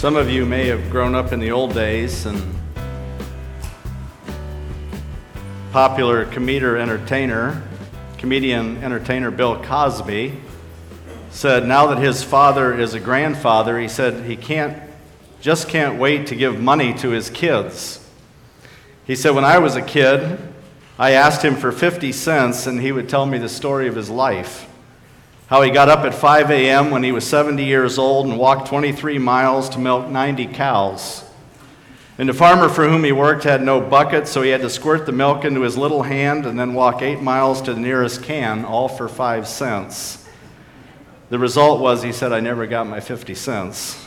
Some of you may have grown up in the old days, and popular comedian, entertainer Bill Cosby said now that his father is a grandfather, he said he can't wait to give money to his kids. He said, when I was a kid, I asked him for 50 cents, and he would tell me the story of his life. How he got up at 5 a.m. when he was 70 years old and walked 23 miles to milk 90 cows. And the farmer for whom he worked had no bucket, so he had to squirt the milk into his little hand and then walk 8 miles to the nearest can, all for 5 cents. The result was, he said, I never got my 50 cents.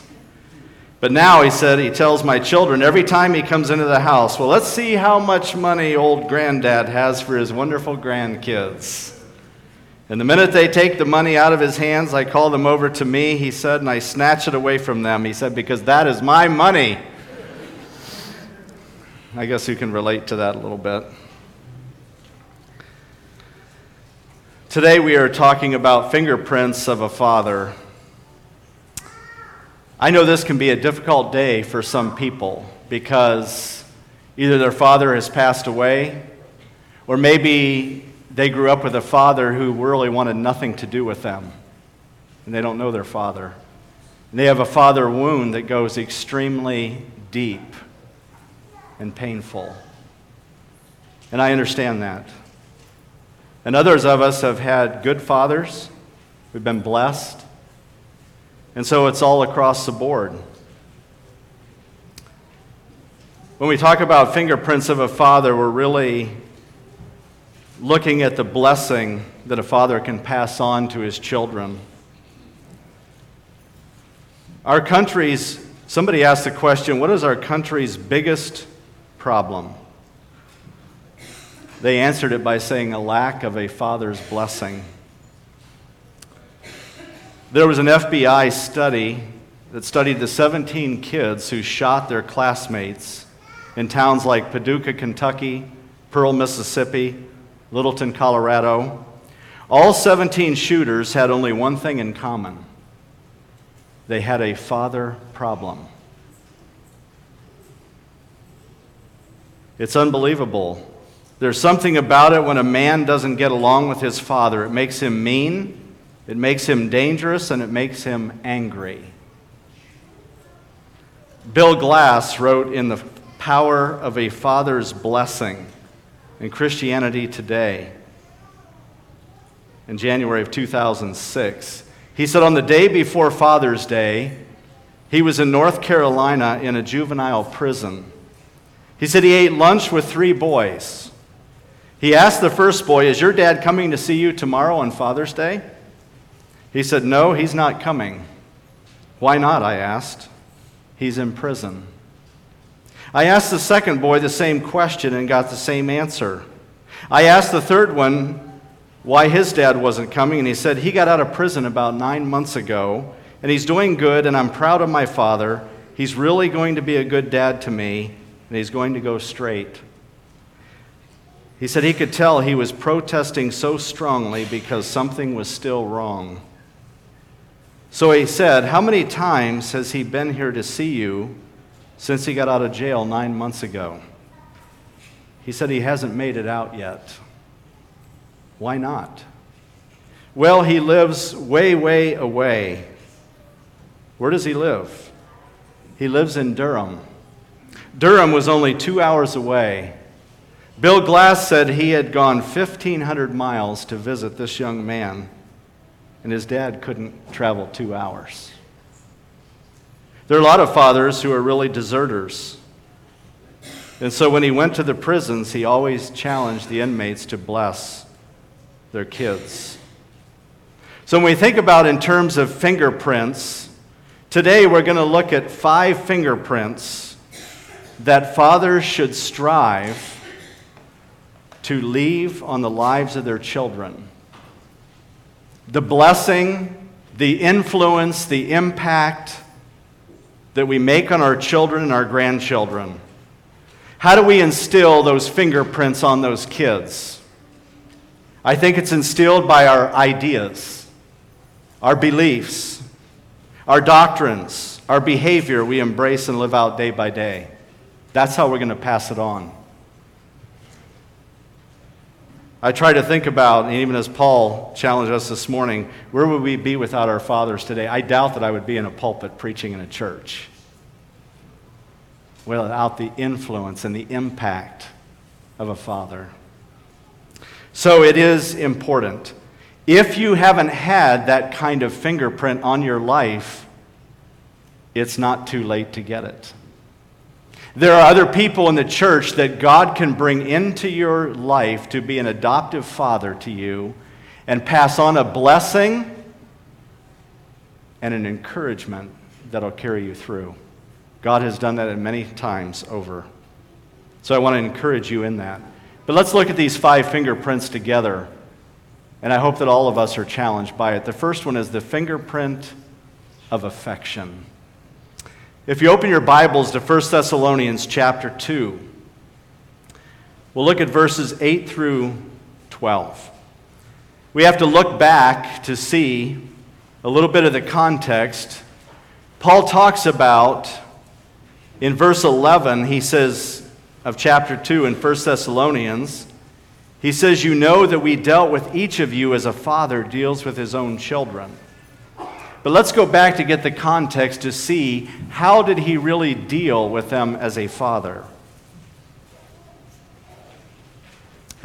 But now, he said, he tells my children every time he comes into the house, well, let's see how much money old granddad has for his wonderful grandkids. And the minute they take the money out of his hands, I call them over to me, he said, and I snatch it away from them. He said, because that is my money. I guess you can relate to that a little bit. Today we are talking about fingerprints of a father. I know this can be a difficult day for some people because either their father has passed away, or maybe they grew up with a father who really wanted nothing to do with them, and they don't know their father. And they have a father wound that goes extremely deep and painful. And I understand that. And others of us have had good fathers. We've been blessed. And so it's all across the board. When we talk about fingerprints of a father, we're really looking at the blessing that a father can pass on to his children. Our country's, somebody asked the question, what is our country's biggest problem? They answered it by saying a lack of a father's blessing. There was an FBI study that studied the 17 kids who shot their classmates in towns like Paducah, Kentucky, Pearl, Mississippi, Littleton, Colorado. All 17 shooters had only one thing in common. They had a father problem. It's unbelievable. There's something about it when a man doesn't get along with his father. It makes him mean, it makes him dangerous, and it makes him angry. Bill Glass wrote in The Power of a Father's Blessing in Christianity Today in January of 2006. He said, on the day before Father's Day, he was in North Carolina in a juvenile prison. He said he ate lunch with 3 boys. He asked the first boy, is your dad coming to see you tomorrow on Father's Day? He said, no, he's not coming. Why not, I asked. He's in prison. I asked the second boy the same question and got the same answer. I asked the third one why his dad wasn't coming, and he said, he got out of prison about 9 months ago, and he's doing good, and I'm proud of my father. He's really going to be a good dad to me, and he's going to go straight. He said he could tell he was protesting so strongly because something was still wrong. So he said, how many times has he been here to see you since he got out of jail 9 months ago? He said he hasn't made it out yet. Why not? Well, he lives way, way away. Where does he live? He lives in Durham. Durham was only 2 hours away. Bill Glass said he had gone 1,500 miles to visit this young man, and his dad couldn't travel 2 hours. There are a lot of fathers who are really deserters. And so when he went to the prisons, he always challenged the inmates to bless their kids. So when we think about in terms of fingerprints, today we're going to look at 5 fingerprints that fathers should strive to leave on the lives of their children. The blessing, the influence, the impact that we make on our children and our grandchildren. How do we instill those fingerprints on those kids? I think it's instilled by our ideas, our beliefs, our doctrines, Our behavior we embrace and live out day by day. That's how we're going to pass it on. I try to think about, and even as Paul challenged us this morning, where would we be without our fathers today? I doubt that I would be in a pulpit preaching in a church without the influence and the impact of a father. So it is important. If you haven't had that kind of fingerprint on your life, it's not too late to get it. There are other people in the church that God can bring into your life to be an adoptive father to you and pass on a blessing and an encouragement that'll carry you through. God has done that many times over. So I want to encourage you in that. But let's look at these five fingerprints together. And I hope that all of us are challenged by it. The first one is the fingerprint of affection. If you open your Bibles to 1 Thessalonians chapter 2, we'll look at verses 8 through 12. We have to look back to see a little bit of the context. Paul talks about, in verse 11, he says, of chapter 2 in 1 Thessalonians, he says, "You know that we dealt with each of you as a father deals with his own children." But let's go back to get the context to see how did he really deal with them as a father.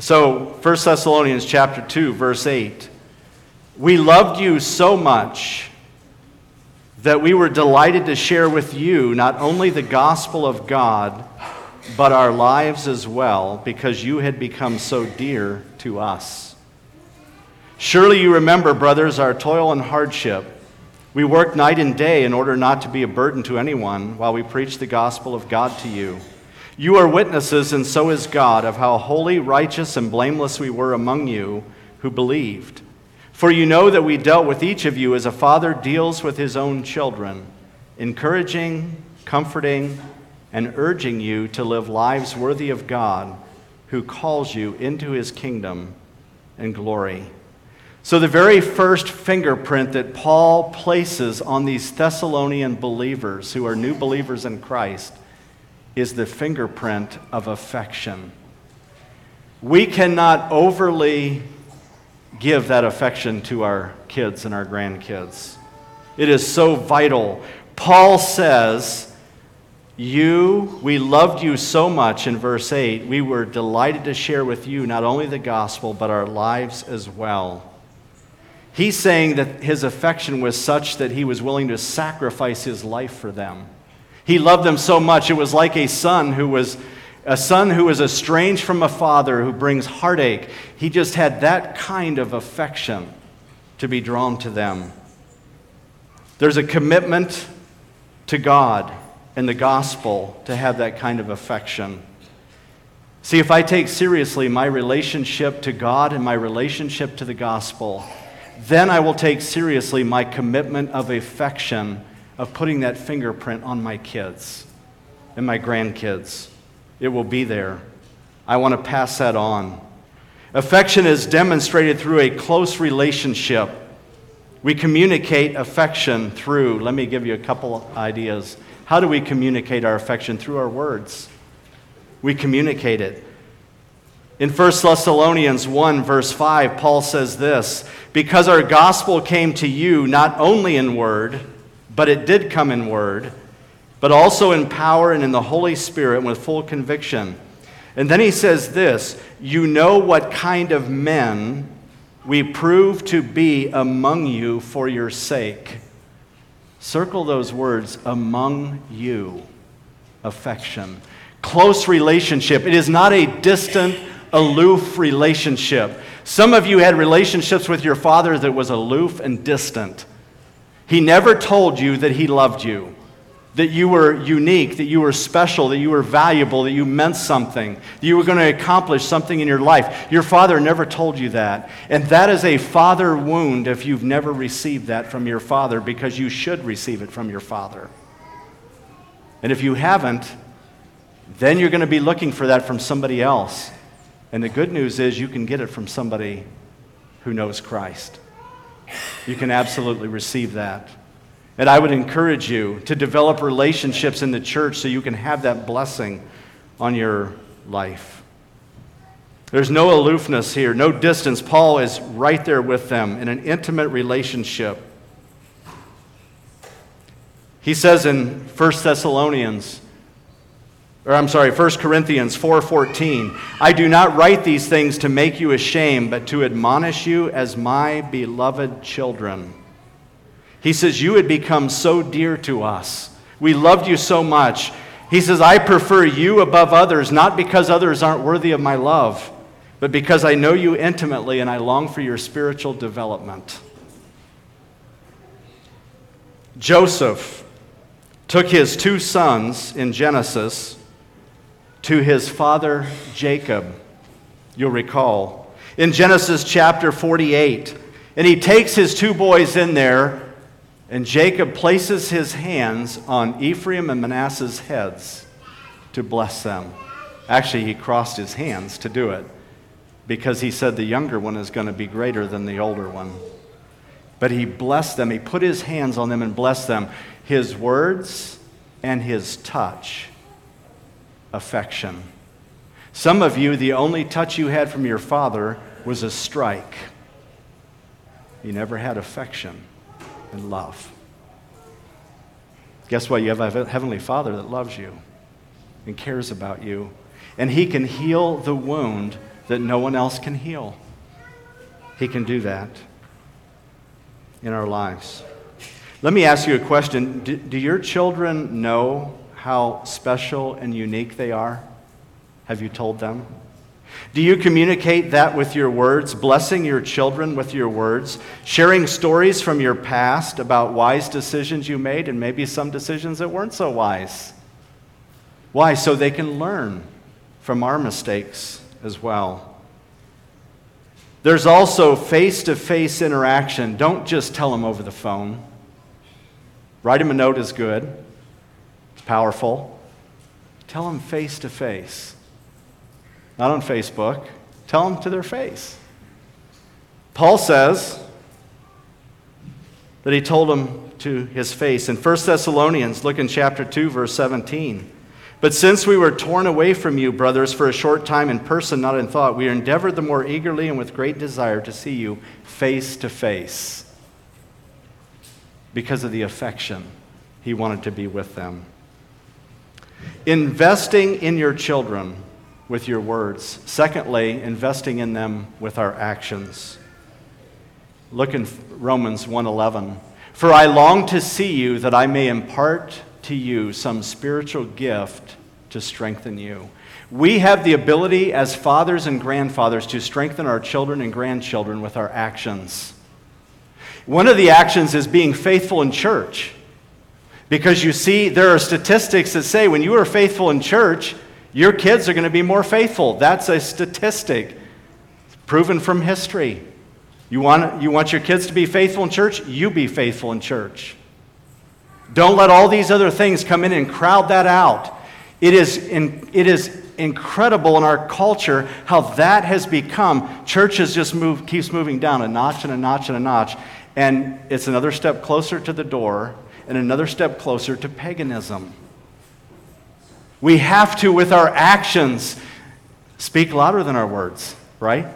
So 1 Thessalonians chapter 2, verse 8, "We loved you so much that we were delighted to share with you not only the gospel of God, but our lives as well, because you had become so dear to us. Surely you remember, brothers, our toil and hardship. We worked night and day in order not to be a burden to anyone while we preached the gospel of God to you. You are witnesses, and so is God, of how holy, righteous, and blameless we were among you who believed. For you know that we dealt with each of you as a father deals with his own children, encouraging, comforting, and urging you to live lives worthy of God, who calls you into his kingdom and glory." So the very first fingerprint that Paul places on these Thessalonian believers who are new believers in Christ is the fingerprint of affection. We cannot overly give that affection to our kids and our grandkids. It is so vital. Paul says, we loved you so much, in verse 8, we were delighted to share with you not only the gospel, but our lives as well. He's saying that his affection was such that he was willing to sacrifice his life for them. He loved them so much, it was like a son who was estranged from a father who brings heartache. He just had that kind of affection to be drawn to them. There's a commitment to God and the gospel to have that kind of affection. See, if I take seriously my relationship to God and my relationship to the gospel, then I will take seriously my commitment of affection, of putting that fingerprint on my kids and my grandkids. It will be there. I want to pass that on. Affection is demonstrated through a close relationship. We communicate affection through, let me give you a couple ideas. How do we communicate our affection? Through our words. We communicate it. In 1 Thessalonians 1, verse 5, Paul says this, "Because our gospel came to you not only in word, but it did come in word, but also in power and in the Holy Spirit with full conviction." And then he says this, "You know what kind of men we prove to be among you for your sake." Circle those words, "among you," affection. Close relationship. It is not a distant, aloof relationship. Some of you had relationships with your father that was aloof and distant. He never told you that he loved you, that you were unique, that you were special, that you were valuable, that you meant something, that you were going to accomplish something in your life. Your father never told you that. And that is a father wound if you've never received that from your father, because you should receive it from your father. And if you haven't, then you're going to be looking for that from somebody else. And the good news is you can get it from somebody who knows Christ. You can absolutely receive that. And I would encourage you to develop relationships in the church so you can have that blessing on your life. There's no aloofness here, no distance. Paul is right there with them in an intimate relationship. He says in 1 Corinthians 4:14, I do not write these things to make you ashamed, but to admonish you as my beloved children. He says, you had become so dear to us. We loved you so much. He says, I prefer you above others, not because others aren't worthy of my love, but because I know you intimately and I long for your spiritual development. Joseph took his two sons in Genesis to his father Jacob, you'll recall, in Genesis chapter 48. And he takes his two boys in there, and Jacob places his hands on Ephraim and Manasseh's heads to bless them. Actually, he crossed his hands to do it because he said the younger one is going to be greater than the older one. But he blessed them. He put his hands on them and blessed them. His words and his touch, affection. Some of you, the only touch you had from your father was a strike. You never had affection and love. Guess what? You have a Heavenly Father that loves you and cares about you, and He can heal the wound that no one else can heal. He can do that in our lives. Let me ask you a question. Do your children know how special and unique they are? Have you told them? Do you communicate that with your words, blessing your children with your words, sharing stories from your past about wise decisions you made and maybe some decisions that weren't so wise? Why? So they can learn from our mistakes as well. There's also face-to-face interaction. Don't just tell them over the phone. Write them a note is good. It's powerful. Tell them face-to-face. Not on Facebook. Tell them to their face. Paul says that he told them to his face. In 1 Thessalonians, look in chapter 2, verse 17. But since we were torn away from you, brothers, for a short time in person, not in thought, we endeavored the more eagerly and with great desire to see you face to face because of the affection he wanted to be with them. Investing in your children with your words. Secondly, investing in them with our actions. Look in Romans 1:11. For I long to see you that I may impart to you some spiritual gift to strengthen you. We have the ability as fathers and grandfathers to strengthen our children and grandchildren with our actions. One of the actions is being faithful in church. Because you see, there are statistics that say when you are faithful in church, your kids are going to be more faithful. That's a statistic proven from history. You want your kids to be faithful in church? You be faithful in church. Don't let all these other things come in and crowd that out. It is incredible in our culture how that has become. Church has just keeps moving down a notch and a notch and a notch. And it's another step closer to the door and another step closer to paganism. We have to, with our actions, speak louder than our words, right?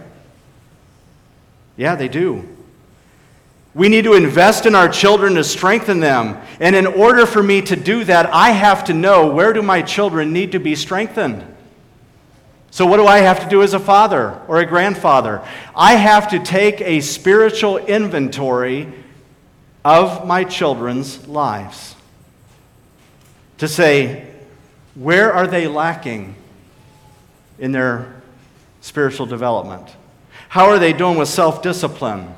Yeah, they do. We need to invest in our children to strengthen them. And in order for me to do that, I have to know, where do my children need to be strengthened? So what do I have to do as a father or a grandfather? I have to take a spiritual inventory of my children's lives to say, where are they lacking in their spiritual development? How are they doing with self-discipline?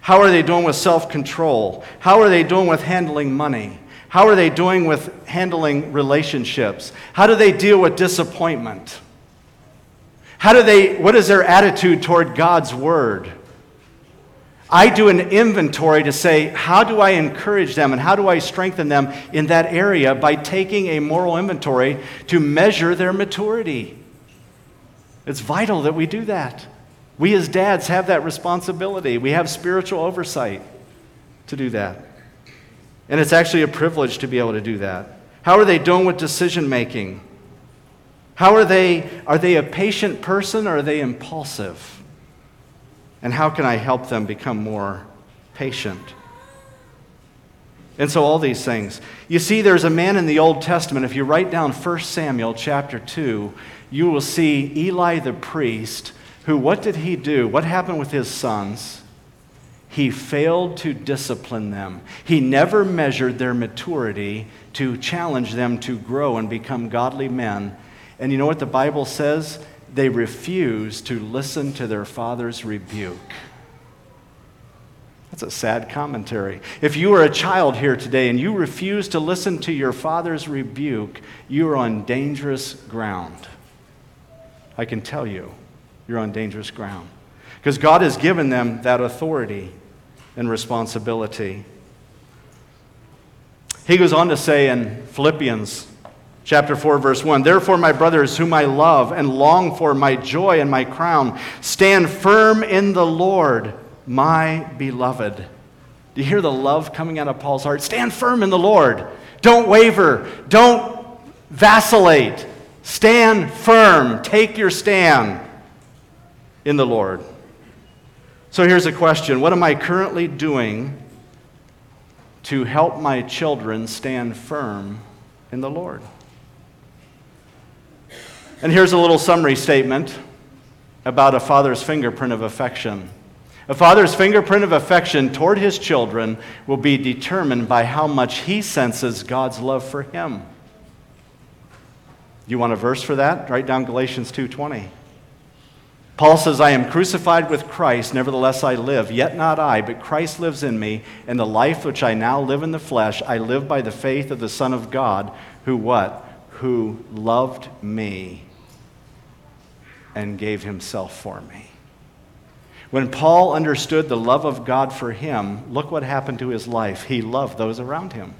How are they doing with self-control? How are they doing with handling money? How are they doing with handling relationships? How do they deal with disappointment? What is their attitude toward God's word? I do an inventory to say, how do I encourage them and how do I strengthen them in that area by taking a moral inventory to measure their maturity? It's vital that we do that. We as dads have that responsibility. We have spiritual oversight to do that. And it's actually a privilege to be able to do that. How are they doing with decision making? How are they a patient person or are they impulsive? And how can I help them become more patient? And so all these things. You see, there's a man in the Old Testament. If you write down 1 Samuel chapter 2, you will see Eli the priest, who, what did he do? What happened with his sons? He failed to discipline them. He never measured their maturity to challenge them to grow and become godly men. And you know what the Bible says? They refused to listen to their father's rebuke. That's a sad commentary. If you are a child here today and you refuse to listen to your father's rebuke, you are on dangerous ground. I can tell you, you're on dangerous ground. Because God has given them that authority and responsibility. He goes on to say in Philippians chapter 4, verse 1, "Therefore, my brothers, whom I love and long for, my joy and my crown, stand firm in the Lord, my beloved." Do you hear the love coming out of Paul's heart? Stand firm in the Lord. Don't waver. Don't vacillate. Stand firm. Take your stand in the Lord. So here's a question. What am I currently doing to help my children stand firm in the Lord? And here's a little summary statement about a father's fingerprint of affection. A father's fingerprint of affection toward his children will be determined by how much he senses God's love for him. You want a verse for that? Write down Galatians 2:20. Paul says, "I am crucified with Christ, nevertheless I live, yet not I, but Christ lives in me, and the life which I now live in the flesh, I live by the faith of the Son of God, who what? Who loved me and gave himself for me." When Paul understood the love of God for him, look what happened to his life. He loved those around him.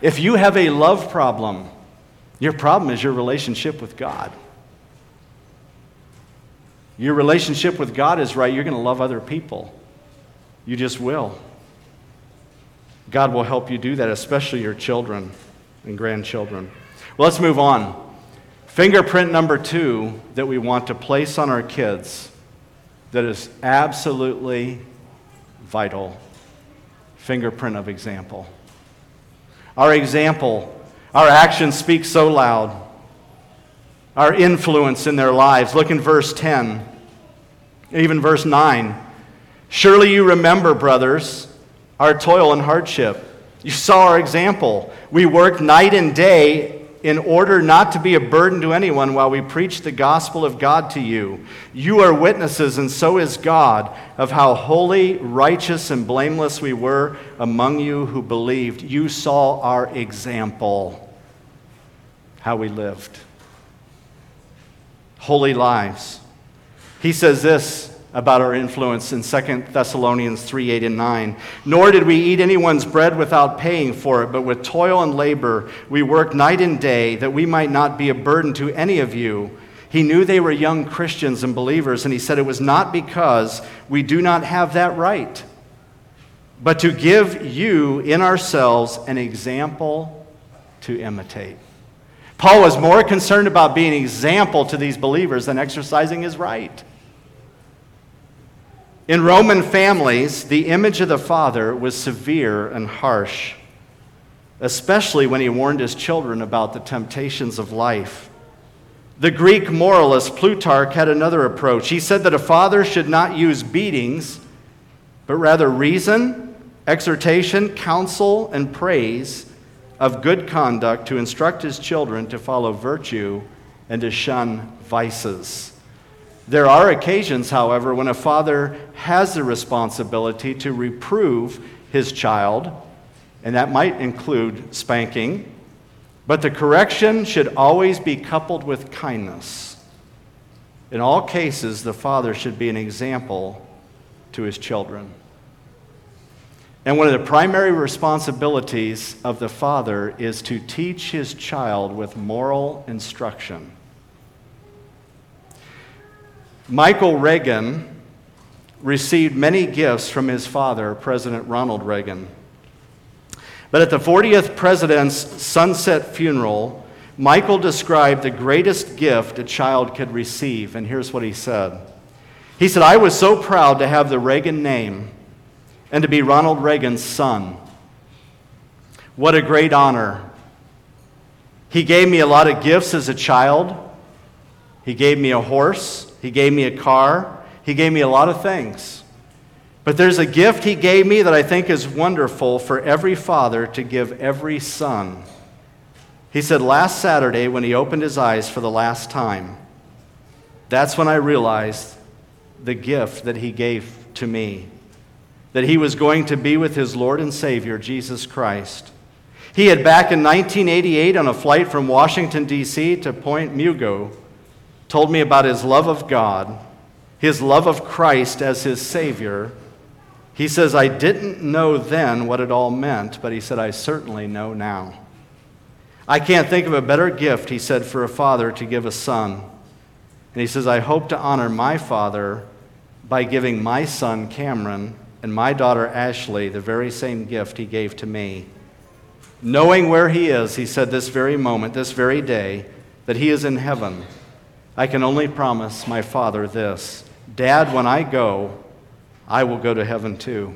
If you have a love problem, your problem is your relationship with God. Your relationship with God is right, you're going to love other people. You just will. God will help you do that, especially your children and grandchildren. Well, let's move on. Fingerprint number 2 that we want to place on our kids that is absolutely vital. Fingerprint of example. Our example, our actions speak so loud. Our influence in their lives. Look in verse 10, even verse 9. "Surely you remember, brothers, our toil and hardship. You saw our example. We worked night and day in order not to be a burden to anyone while we preach the gospel of God to you. You are witnesses, and so is God, of how holy, righteous, and blameless we were among you who believed. You saw our example," how we lived. Holy lives. He says this about our influence in 2 Thessalonians 3:8 and 9. "Nor did we eat anyone's bread without paying for it, but with toil and labor we worked night and day that we might not be a burden to any of you." He knew they were young Christians and believers, and he said, "It was not because we do not have that right, but to give you in ourselves an example to imitate." Paul was more concerned about being an example to these believers than exercising his right. In Roman families, the image of the father was severe and harsh, especially when he warned his children about the temptations of life. The Greek moralist Plutarch had another approach. He said that a father should not use beatings, but rather reason, exhortation, counsel, and praise of good conduct to instruct his children to follow virtue and to shun vices. There are occasions, however, when a father has the responsibility to reprove his child, and that might include spanking, but the correction should always be coupled with kindness. In all cases, the father should be an example to his children. And one of the primary responsibilities of the father is to teach his child with moral instruction. Michael Reagan received many gifts from his father, President Ronald Reagan. But at the 40th president's sunset funeral, Michael described the greatest gift a child could receive, and here's what he said. He said, "I was so proud to have the Reagan name and to be Ronald Reagan's son. What a great honor. He gave me a lot of gifts as a child. He gave me a horse. He gave me a car. He gave me a lot of things. But there's a gift he gave me that I think is wonderful for every father to give every son." He said, "Last Saturday when he opened his eyes for the last time, that's when I realized the gift that he gave to me, that he was going to be with his Lord and Savior, Jesus Christ." He had, back in 1988, on a flight from Washington, D.C. to Point Mugu, told me about his love of God, his love of Christ as his Savior. He says, "I didn't know then what it all meant," but he said, "I certainly know now." I can't think of a better gift," he said, "for a father to give a son." And he says, "I hope to honor my father by giving my son Cameron and my daughter Ashley the very same gift he gave to me. Knowing where he is," he said, "this very moment, this very day, that he is in heaven, I can only promise my father this: Dad, when I go, I will go to heaven too.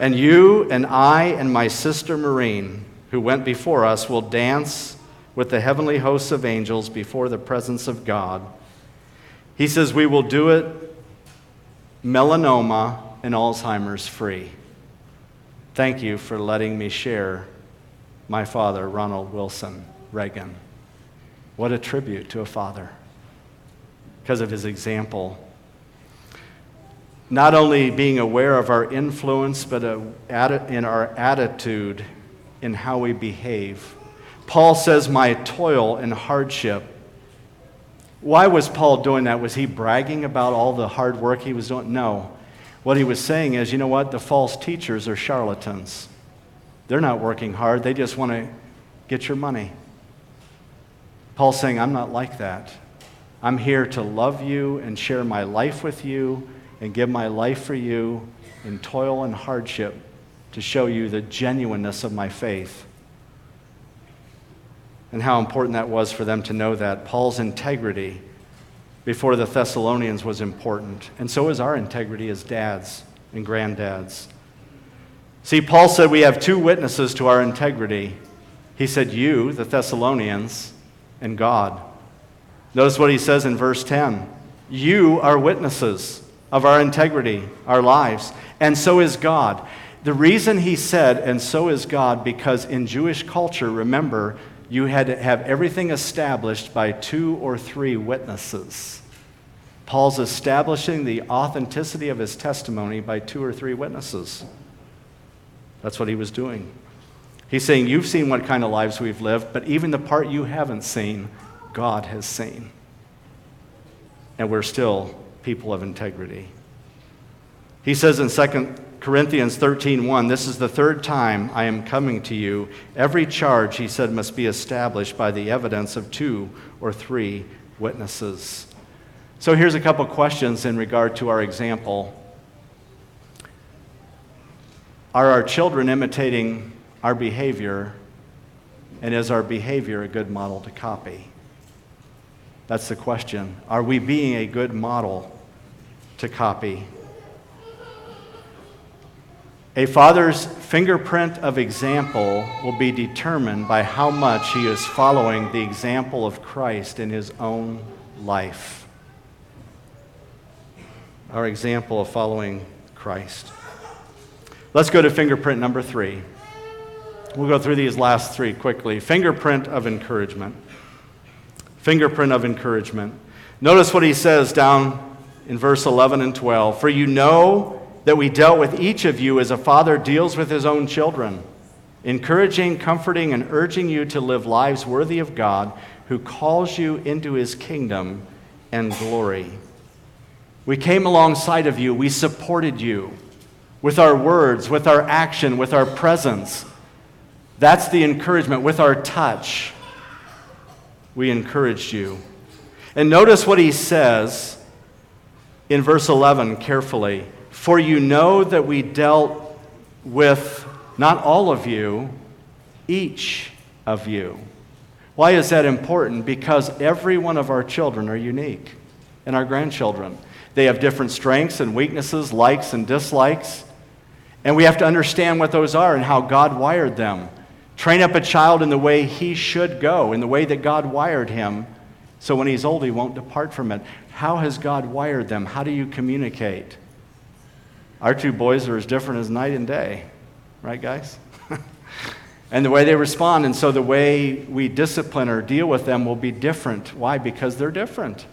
And you and I and my sister Maureen, who went before us, will dance with the heavenly hosts of angels before the presence of God." He says, "We will do it melanoma and Alzheimer's free. Thank you for letting me share my father, Ronald Wilson Reagan." What a tribute to a father because of his example. Not only being aware of our influence, but in our attitude, in how we behave. Paul says, "My toil and hardship." Why was Paul doing that? Was he bragging about all the hard work he was doing? No. What he was saying is, you know what? The false teachers are charlatans. They're not working hard. They just want to get your money. Paul's saying, I'm not like that. I'm here to love you and share my life with you and give my life for you in toil and hardship, to show you the genuineness of my faith. And how important that was for them to know that. Paul's integrity before the Thessalonians was important, and so is our integrity as dads and granddads. See, Paul said we have two witnesses to our integrity. He said you, the Thessalonians, and God. Notice what he says in verse 10. You are witnesses of our integrity, our lives, and so is God. The reason he said, and so is God, because in Jewish culture, remember, you had to have everything established by two or three witnesses. Paul's establishing the authenticity of his testimony by two or three witnesses. That's what he was doing. He's saying, you've seen what kind of lives we've lived, but even the part you haven't seen, God has seen. And we're still people of integrity. He says in 2 Corinthians 13:1, "This is the third time I am coming to you. Every charge," he said, "must be established by the evidence of two or three witnesses." So here's a couple questions in regard to our example. Are our children imitating our behavior? And is our behavior a good model to copy? That's the question. Are we being a good model to copy? A father's fingerprint of example will be determined by how much he is following the example of Christ in his own life. Our example of following Christ. Let's go to fingerprint number 3. We'll go through these last 3 quickly. Fingerprint of encouragement. Fingerprint of encouragement. Notice what he says down in verse 11 and 12. "For you know that we dealt with each of you as a father deals with his own children, encouraging, comforting, and urging you to live lives worthy of God, who calls you into his kingdom and glory." We came alongside of you. We supported you with our words, with our action, with our presence. That's the encouragement. With our touch, we encouraged you. And notice what he says in verse 11 carefully. "For you know that we dealt with not all of you, each of you. Why is that important? Because every one of our children are unique, and our grandchildren. They have different strengths and weaknesses, likes and dislikes, and we have to understand what those are and how God wired them. Train up a child in the way he should go, in the way that God wired him, so when he's old, he won't depart from it. How has God wired them? How do you communicate? Our two boys are as different as night and day, right, guys? And the way they respond, and so the way we discipline or deal with them will be different. Why? Because they're different.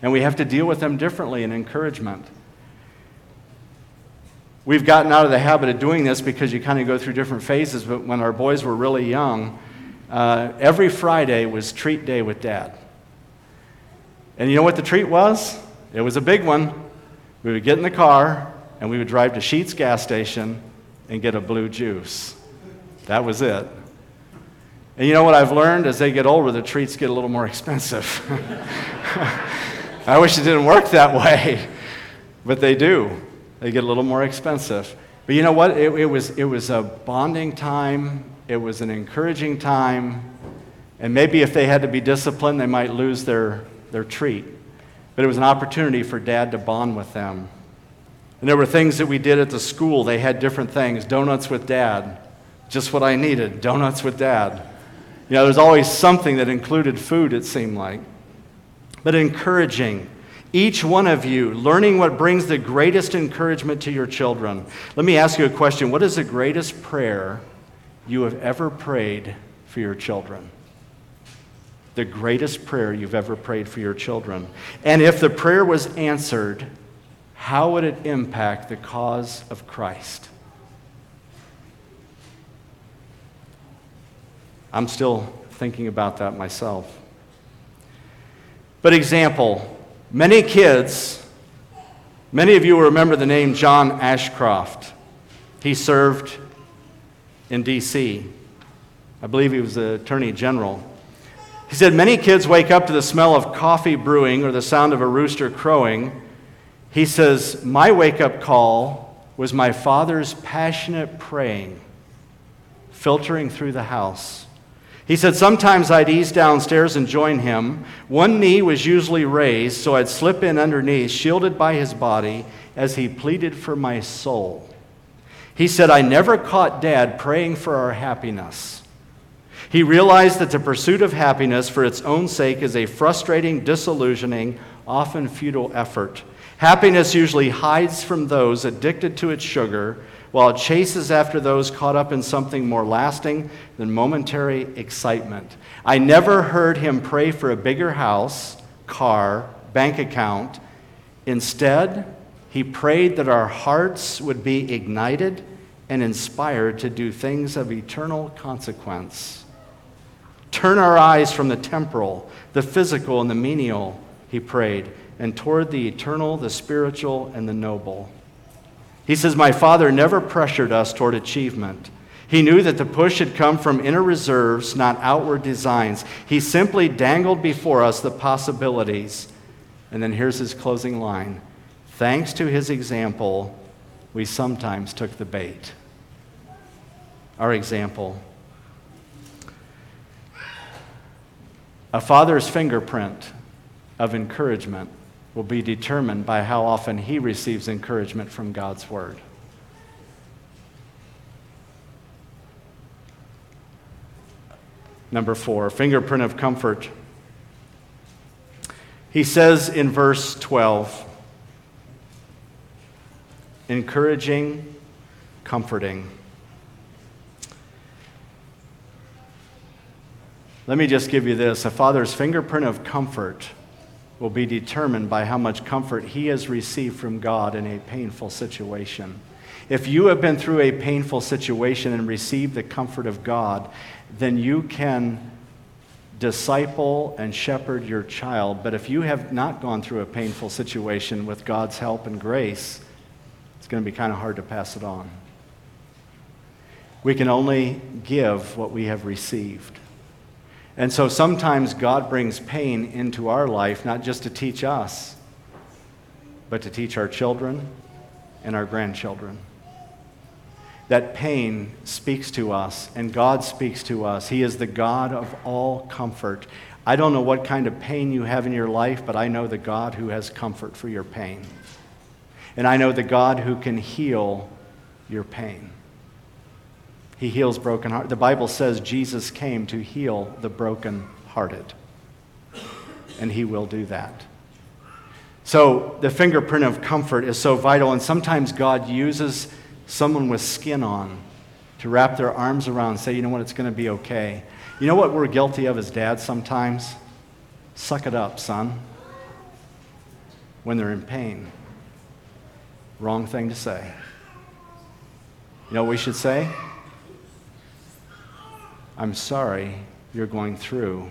And we have to deal with them differently in encouragement. We've gotten out of the habit of doing this because you kind of go through different phases, but when our boys were really young, every Friday was treat day with Dad. And you know what the treat was? It was a big one. We would get in the car, and we would drive to Sheetz gas station and get a blue juice. That was it. And you know what I've learned? As they get older, the treats get a little more expensive. I wish it didn't work that way, but they do. They get a little more expensive. But you know what? It was a bonding time. It was an encouraging time. And maybe if they had to be disciplined, they might lose their treat. But it was an opportunity for Dad to bond with them. And there were things that we did at the school. They had different things. Donuts with Dad. Just what I needed. Donuts with Dad. You know, there's always something that included food, it seemed like. But encouraging. Each one of you, learning what brings the greatest encouragement to your children. Let me ask you a question. What is the greatest prayer you have ever prayed for your children? The greatest prayer you've ever prayed for your children. And if the prayer was answered, how would it impact the cause of Christ? I'm still thinking about that myself. But example, many kids, many of you will remember the name John Ashcroft. He served in D.C. I believe he was the Attorney General. He said, many kids wake up to the smell of coffee brewing or the sound of a rooster crowing. He says, my wake-up call was my father's passionate praying, filtering through the house. He said, sometimes I'd ease downstairs and join him. One knee was usually raised, so I'd slip in underneath, shielded by his body, as he pleaded for my soul. He said, I never caught Dad praying for our happiness. He realized that the pursuit of happiness for its own sake is a frustrating, disillusioning, often futile effort. Happiness usually hides from those addicted to its sugar, while it chases after those caught up in something more lasting than momentary excitement. I never heard him pray for a bigger house, car, bank account. Instead, he prayed that our hearts would be ignited and inspired to do things of eternal consequence. Turn our eyes from the temporal, the physical, and the menial, he prayed, and toward the eternal, the spiritual, and the noble. He says, my father never pressured us toward achievement. He knew that the push had come from inner reserves, not outward designs. He simply dangled before us the possibilities. And then here's his closing line. Thanks to his example, we sometimes took the bait. Our example. A father's fingerprint of encouragement will be determined by how often he receives encouragement from God's Word. Number 4, fingerprint of comfort. He says in verse 12, encouraging, comforting. Let me just give you this. A father's fingerprint of comfort will be determined by how much comfort he has received from God in a painful situation. If you have been through a painful situation and received the comfort of God, then you can disciple and shepherd your child. But if you have not gone through a painful situation with God's help and grace, it's going to be kind of hard to pass it on. We can only give what we have received. And so sometimes God brings pain into our life, not just to teach us, but to teach our children and our grandchildren. that pain speaks to us and God speaks to us. He is the God of all comfort. I don't know what kind of pain you have in your life, but I know the God who has comfort for your pain. And I know the God who can heal your pain. He heals broken hearts. The Bible says Jesus came to heal the brokenhearted, and he will do that. So the fingerprint of comfort is so vital, and sometimes God uses someone with skin on to wrap their arms around and say, you know what, it's going to be okay. You know what we're guilty of as dads sometimes? Suck it up, son, when they're in pain. Wrong thing to say. You know what we should say? I'm sorry you're going through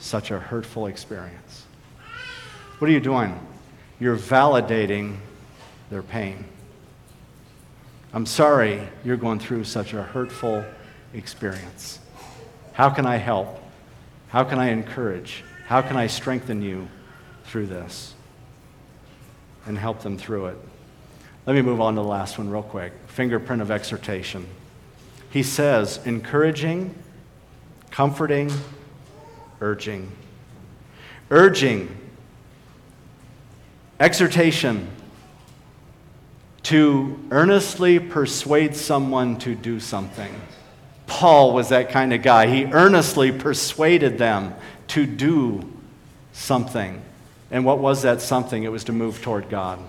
such a hurtful experience. What are you doing? You're validating their pain. I'm sorry you're going through such a hurtful experience. How can I help? How can I encourage? How can I strengthen you through this and help them through it? Let me move on to the last one real quick. Fingerprint of exhortation. He says, encouraging, comforting, urging. Urging, exhortation, to earnestly persuade someone to do something. Paul was that kind of guy. He earnestly persuaded them to do something. And what was that something? It was to move toward God.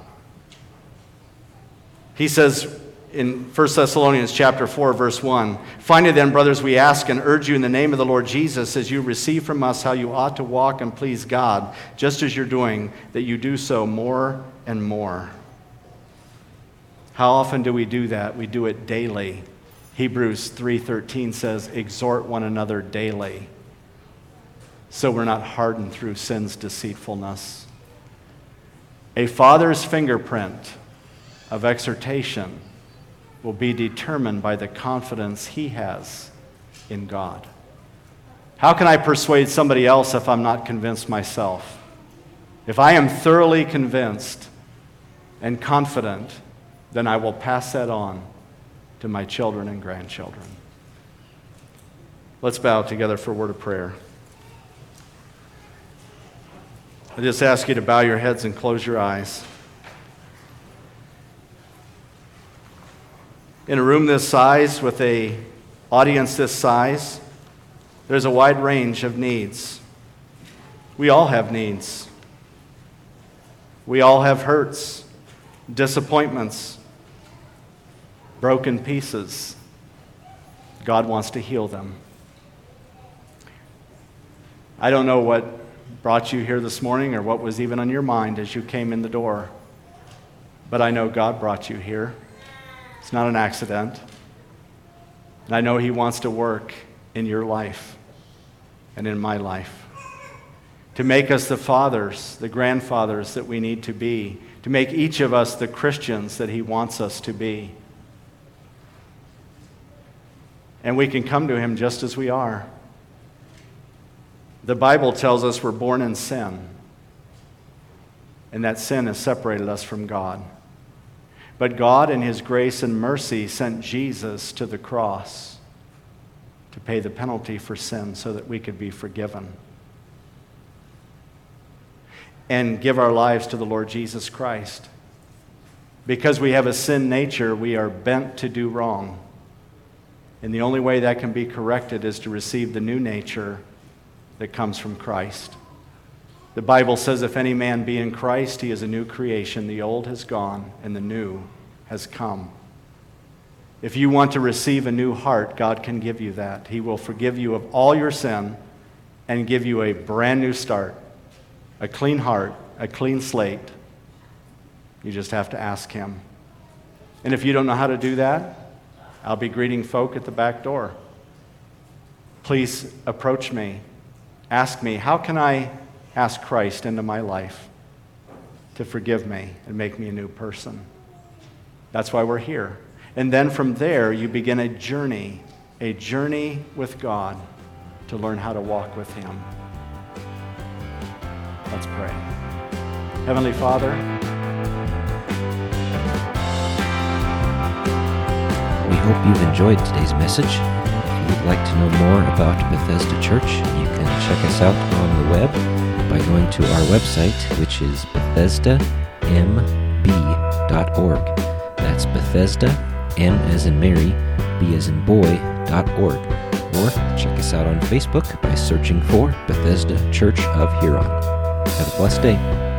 He says in 1 Thessalonians chapter 4, verse 1, finally then, brothers, we ask and urge you in the name of the Lord Jesus, as you receive from us how you ought to walk and please God, just as you're doing, that you do so more and more. How often do we do that? We do it daily. Hebrews 3:13 says, exhort one another daily, so we're not hardened through sin's deceitfulness. A father's fingerprint of exhortation will be determined by the confidence he has in God. How can I persuade somebody else if I'm not convinced myself? If I am thoroughly convinced and confident, then I will pass that on to my children and grandchildren. Let's bow together for a word of prayer. I just ask you to bow your heads and close your eyes. In a room this size, with an audience this size, there's a wide range of needs. We all have needs. We all have hurts, disappointments, broken pieces. God wants to heal them. I don't know what brought you here this morning or what was even on your mind as you came in the door, but I know God brought you here. It's not an accident. And I know he wants to work in your life and in my life to make us the fathers, the grandfathers that we need to be, to make each of us the Christians that he wants us to be. And we can come to him just as we are. The Bible tells us we're born in sin, and that sin has separated us from God. But God, in his grace and mercy, sent Jesus to the cross to pay the penalty for sin so that we could be forgiven and give our lives to the Lord Jesus Christ. Because we have a sin nature, we are bent to do wrong. And the only way that can be corrected is to receive the new nature that comes from Christ. The Bible says, if any man be in Christ, he is a new creation. The old has gone and the new has come. If you want to receive a new heart, God can give you that. He will forgive you of all your sin and give you a brand new start, a clean heart, a clean slate. You just have to ask him. And if you don't know how to do that, I'll be greeting folk at the back door. Please approach me. Ask me, how can I ask Christ into my life to forgive me and make me a new person? That's why we're here. And then from there, you begin a journey with God to learn how to walk with him. Let's pray. Heavenly Father, hope you've enjoyed today's message. If you would like to know more about Bethesda Church, you can check us out on the web by going to our website, which is BethesdaMB.org. That's Bethesda, M as in Mary, B as in boy.org. Or check us out on Facebook by searching for Bethesda Church of Huron. Have a blessed day.